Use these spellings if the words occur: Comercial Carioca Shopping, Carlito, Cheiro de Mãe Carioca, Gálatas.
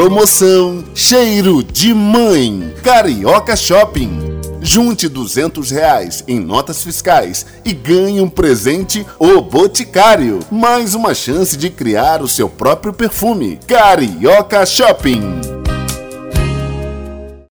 Promoção Cheiro de Mãe Carioca Shopping. Junte R$200 em notas fiscais e ganhe um presente O Boticário. Mais uma chance de criar o seu próprio perfume. Carioca Shopping.